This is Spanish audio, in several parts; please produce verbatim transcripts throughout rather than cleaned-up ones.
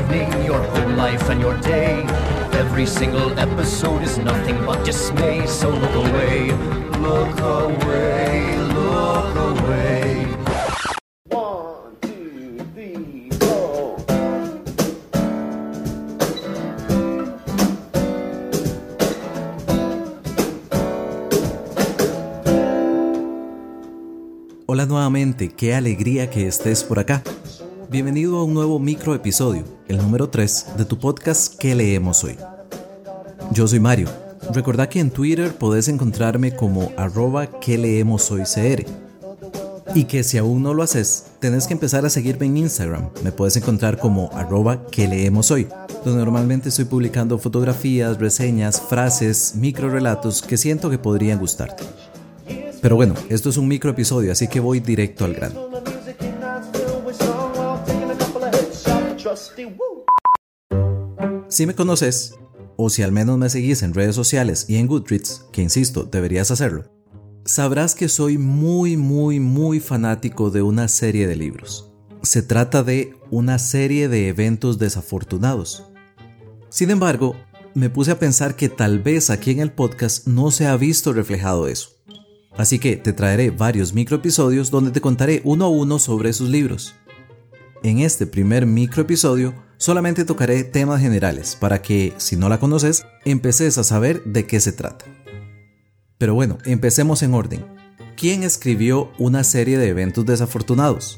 evening, your whole life and your day. Every single episode is nothing but dismay. So look away, look away, look away. One, two, three, four. Hola nuevamente, qué alegría que estés por acá. Bienvenido a un nuevo microepisodio, el número tres de tu podcast ¿Qué leemos hoy? Yo soy Mario. Recordá que en Twitter podés encontrarme como arroba ¿Qué leemos hoy C R? Y que si aún no lo haces, tenés que empezar a seguirme en Instagram. Me puedes encontrar como arroba ¿Qué leemos hoy? Donde normalmente estoy publicando fotografías, reseñas, frases, microrelatos que siento que podrían gustarte. Pero bueno, esto es un microepisodio, así que voy directo al grano. Si me conoces, o si al menos me seguís en redes sociales y en Goodreads, que insisto, deberías hacerlo, sabrás que soy muy muy muy fanático de una serie de libros. Se trata de una serie de eventos desafortunados. Sin embargo, me puse a pensar que tal vez aquí en el podcast no se ha visto reflejado eso. Así que te traeré varios microepisodios donde te contaré uno a uno sobre esos libros. En este primer microepisodio solamente tocaré temas generales para que, si no la conoces, empeces a saber de qué se trata. Pero bueno, empecemos en orden. ¿Quién escribió una serie de eventos desafortunados?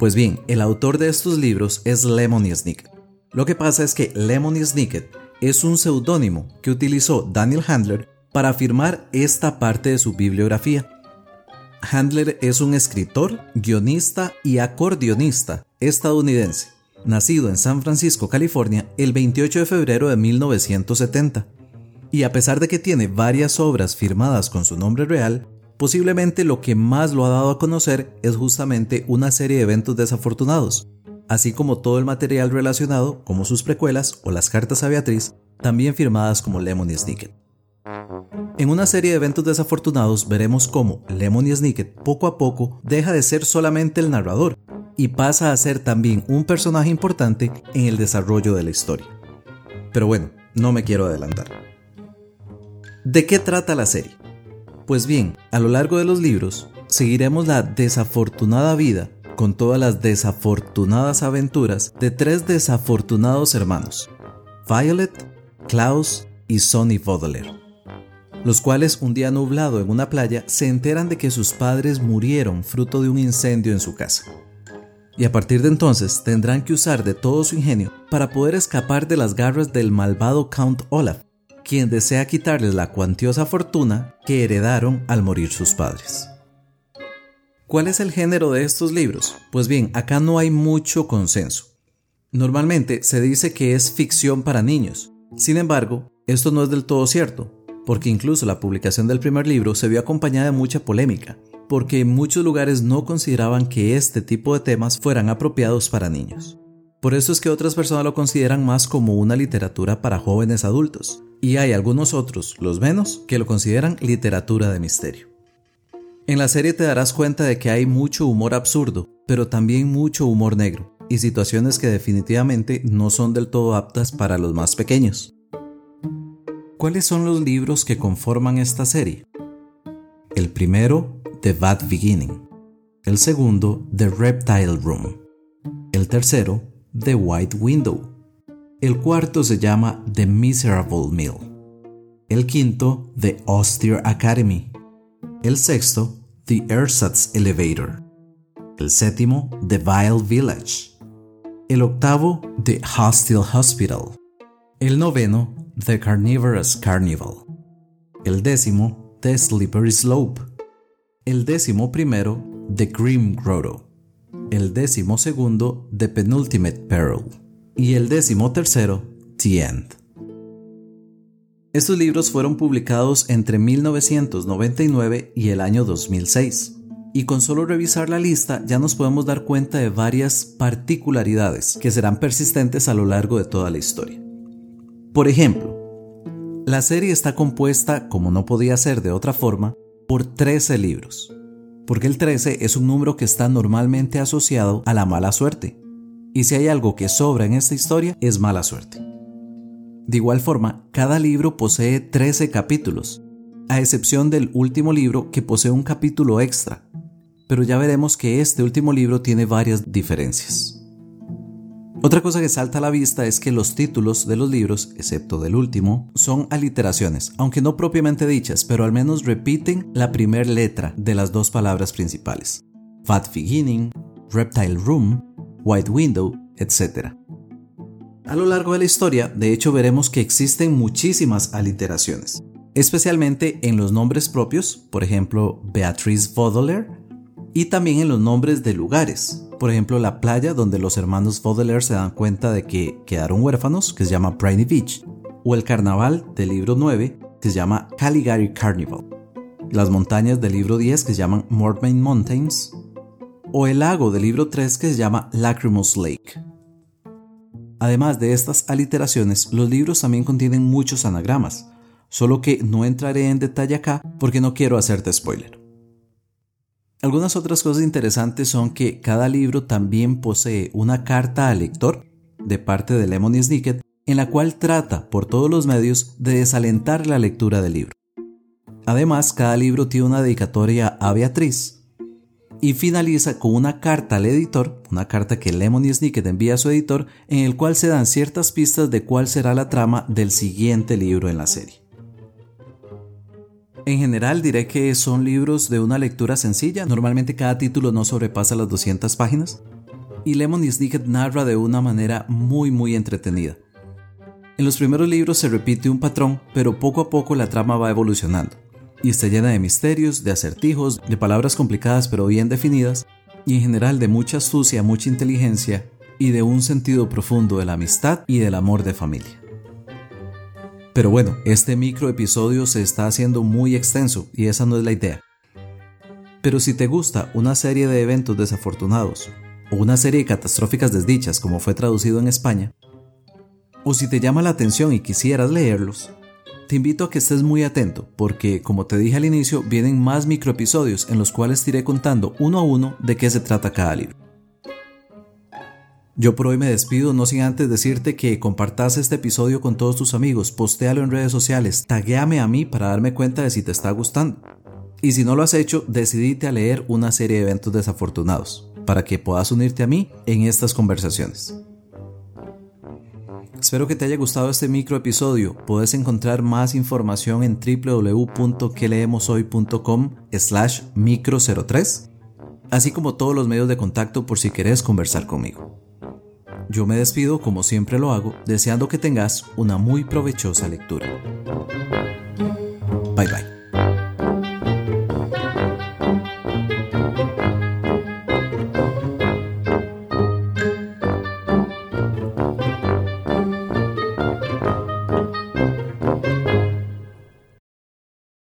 Pues bien, el autor de estos libros es Lemony Snicket. Lo que pasa es que Lemony Snicket es un seudónimo que utilizó Daniel Handler para firmar esta parte de su bibliografía. Handler es un escritor, guionista y acordeonista estadounidense, nacido en San Francisco, California, el veintiocho de febrero de mil novecientos setenta. Y a pesar de que tiene varias obras firmadas con su nombre real, posiblemente lo que más lo ha dado a conocer es justamente una serie de eventos desafortunados, así como todo el material relacionado, como sus precuelas o las cartas a Beatriz, también firmadas como Lemony Snicket. En una serie de eventos desafortunados veremos cómo Lemony Snicket poco a poco deja de ser solamente el narrador y pasa a ser también un personaje importante en el desarrollo de la historia. Pero bueno, no me quiero adelantar. ¿De qué trata la serie? Pues bien, a lo largo de los libros seguiremos la desafortunada vida con todas las desafortunadas aventuras de tres desafortunados hermanos, Violet, Klaus y Sonny Baudelaire, los cuales un día nublado en una playa se enteran de que sus padres murieron fruto de un incendio en su casa. Y a partir de entonces tendrán que usar de todo su ingenio para poder escapar de las garras del malvado Count Olaf, quien desea quitarles la cuantiosa fortuna que heredaron al morir sus padres. ¿Cuál es el género de estos libros? Pues bien, acá no hay mucho consenso. Normalmente se dice que es ficción para niños. Sin embargo, esto no es del todo cierto, porque incluso la publicación del primer libro se vio acompañada de mucha polémica, porque en muchos lugares no consideraban que este tipo de temas fueran apropiados para niños. Por eso es que otras personas lo consideran más como una literatura para jóvenes adultos, y hay algunos otros, los menos, que lo consideran literatura de misterio. En la serie te darás cuenta de que hay mucho humor absurdo, pero también mucho humor negro, y situaciones que definitivamente no son del todo aptas para los más pequeños. ¿Cuáles son los libros que conforman esta serie? El primero, The Bad Beginning. El segundo, The Reptile Room. El tercero, The White Window. El cuarto se llama The Miserable Mill. El quinto, The Austere Academy. El sexto, The Ersatz Elevator. El séptimo, The Vile Village. El octavo, The Hostile Hospital. El noveno, The Carnivorous Carnival. El décimo, The Slippery Slope. El décimo primero, The Grim Grotto. El décimo segundo, The Penultimate Peril. Y el décimo tercero, The End. Estos libros fueron publicados entre mil novecientos noventa y nueve y el año dos mil seis. Y con solo revisar la lista ya nos podemos dar cuenta de varias particularidades que serán persistentes a lo largo de toda la historia. Por ejemplo, la serie está compuesta, como no podía ser de otra forma, por trece libros, porque el trece es un número que está normalmente asociado a la mala suerte, y si hay algo que sobra en esta historia es mala suerte. De igual forma, cada libro posee trece capítulos, a excepción del último libro que posee un capítulo extra, pero ya veremos que este último libro tiene varias diferencias. Otra cosa que salta a la vista es que los títulos de los libros, excepto del último, son aliteraciones, aunque no propiamente dichas, pero al menos repiten la primera letra de las dos palabras principales: Bad Beginning, Reptile Room, White Window, etcétera. A lo largo de la historia, de hecho, veremos que existen muchísimas aliteraciones, especialmente en los nombres propios, por ejemplo, Beatrice Vaudeler, y también en los nombres de lugares. Por ejemplo, la playa donde los hermanos Baudelaire se dan cuenta de que quedaron huérfanos, que se llama Briny Beach, o el carnaval del libro nueve, que se llama Caligari Carnival, las montañas del libro diez, que se llaman Mortmain Mountains, o el lago del libro tres, que se llama Lacrimose Lake. Además de estas aliteraciones, los libros también contienen muchos anagramas, solo que no entraré en detalle acá porque no quiero hacerte spoiler. Algunas otras cosas interesantes son que cada libro también posee una carta al lector de parte de Lemony Snicket, en la cual trata por todos los medios de desalentar la lectura del libro. Además, cada libro tiene una dedicatoria a Beatriz y finaliza con una carta al editor, una carta que Lemony Snicket envía a su editor, en el cual se dan ciertas pistas de cuál será la trama del siguiente libro en la serie. En general diré que son libros de una lectura sencilla, normalmente cada título no sobrepasa las doscientas páginas, y Lemony Snicket narra de una manera muy muy entretenida. En los primeros libros se repite un patrón, pero poco a poco la trama va evolucionando, y está llena de misterios, de acertijos, de palabras complicadas pero bien definidas, y en general de mucha astucia, mucha inteligencia, y de un sentido profundo de la amistad y del amor de familia. Pero bueno, este micro episodio se está haciendo muy extenso y esa no es la idea. Pero si te gusta una serie de eventos desafortunados o una serie de catastróficas desdichas como fue traducido en España, o si te llama la atención y quisieras leerlos, te invito a que estés muy atento porque, como te dije al inicio, vienen más micro episodios en los cuales te iré contando uno a uno de qué se trata cada libro. Yo por hoy me despido, no sin antes decirte que compartas este episodio con todos tus amigos, postéalo en redes sociales, taguéame a mí para darme cuenta de si te está gustando. Y si no lo has hecho, decidite a leer una serie de eventos desafortunados, para que puedas unirte a mí en estas conversaciones. Espero que te haya gustado este micro episodio. Puedes encontrar más información en doble u doble u doble u punto que leemos hoy punto com barra micro cero tres, así como todos los medios de contacto por si querés conversar conmigo. Yo me despido como siempre lo hago, deseando que tengas una muy provechosa lectura. Bye bye.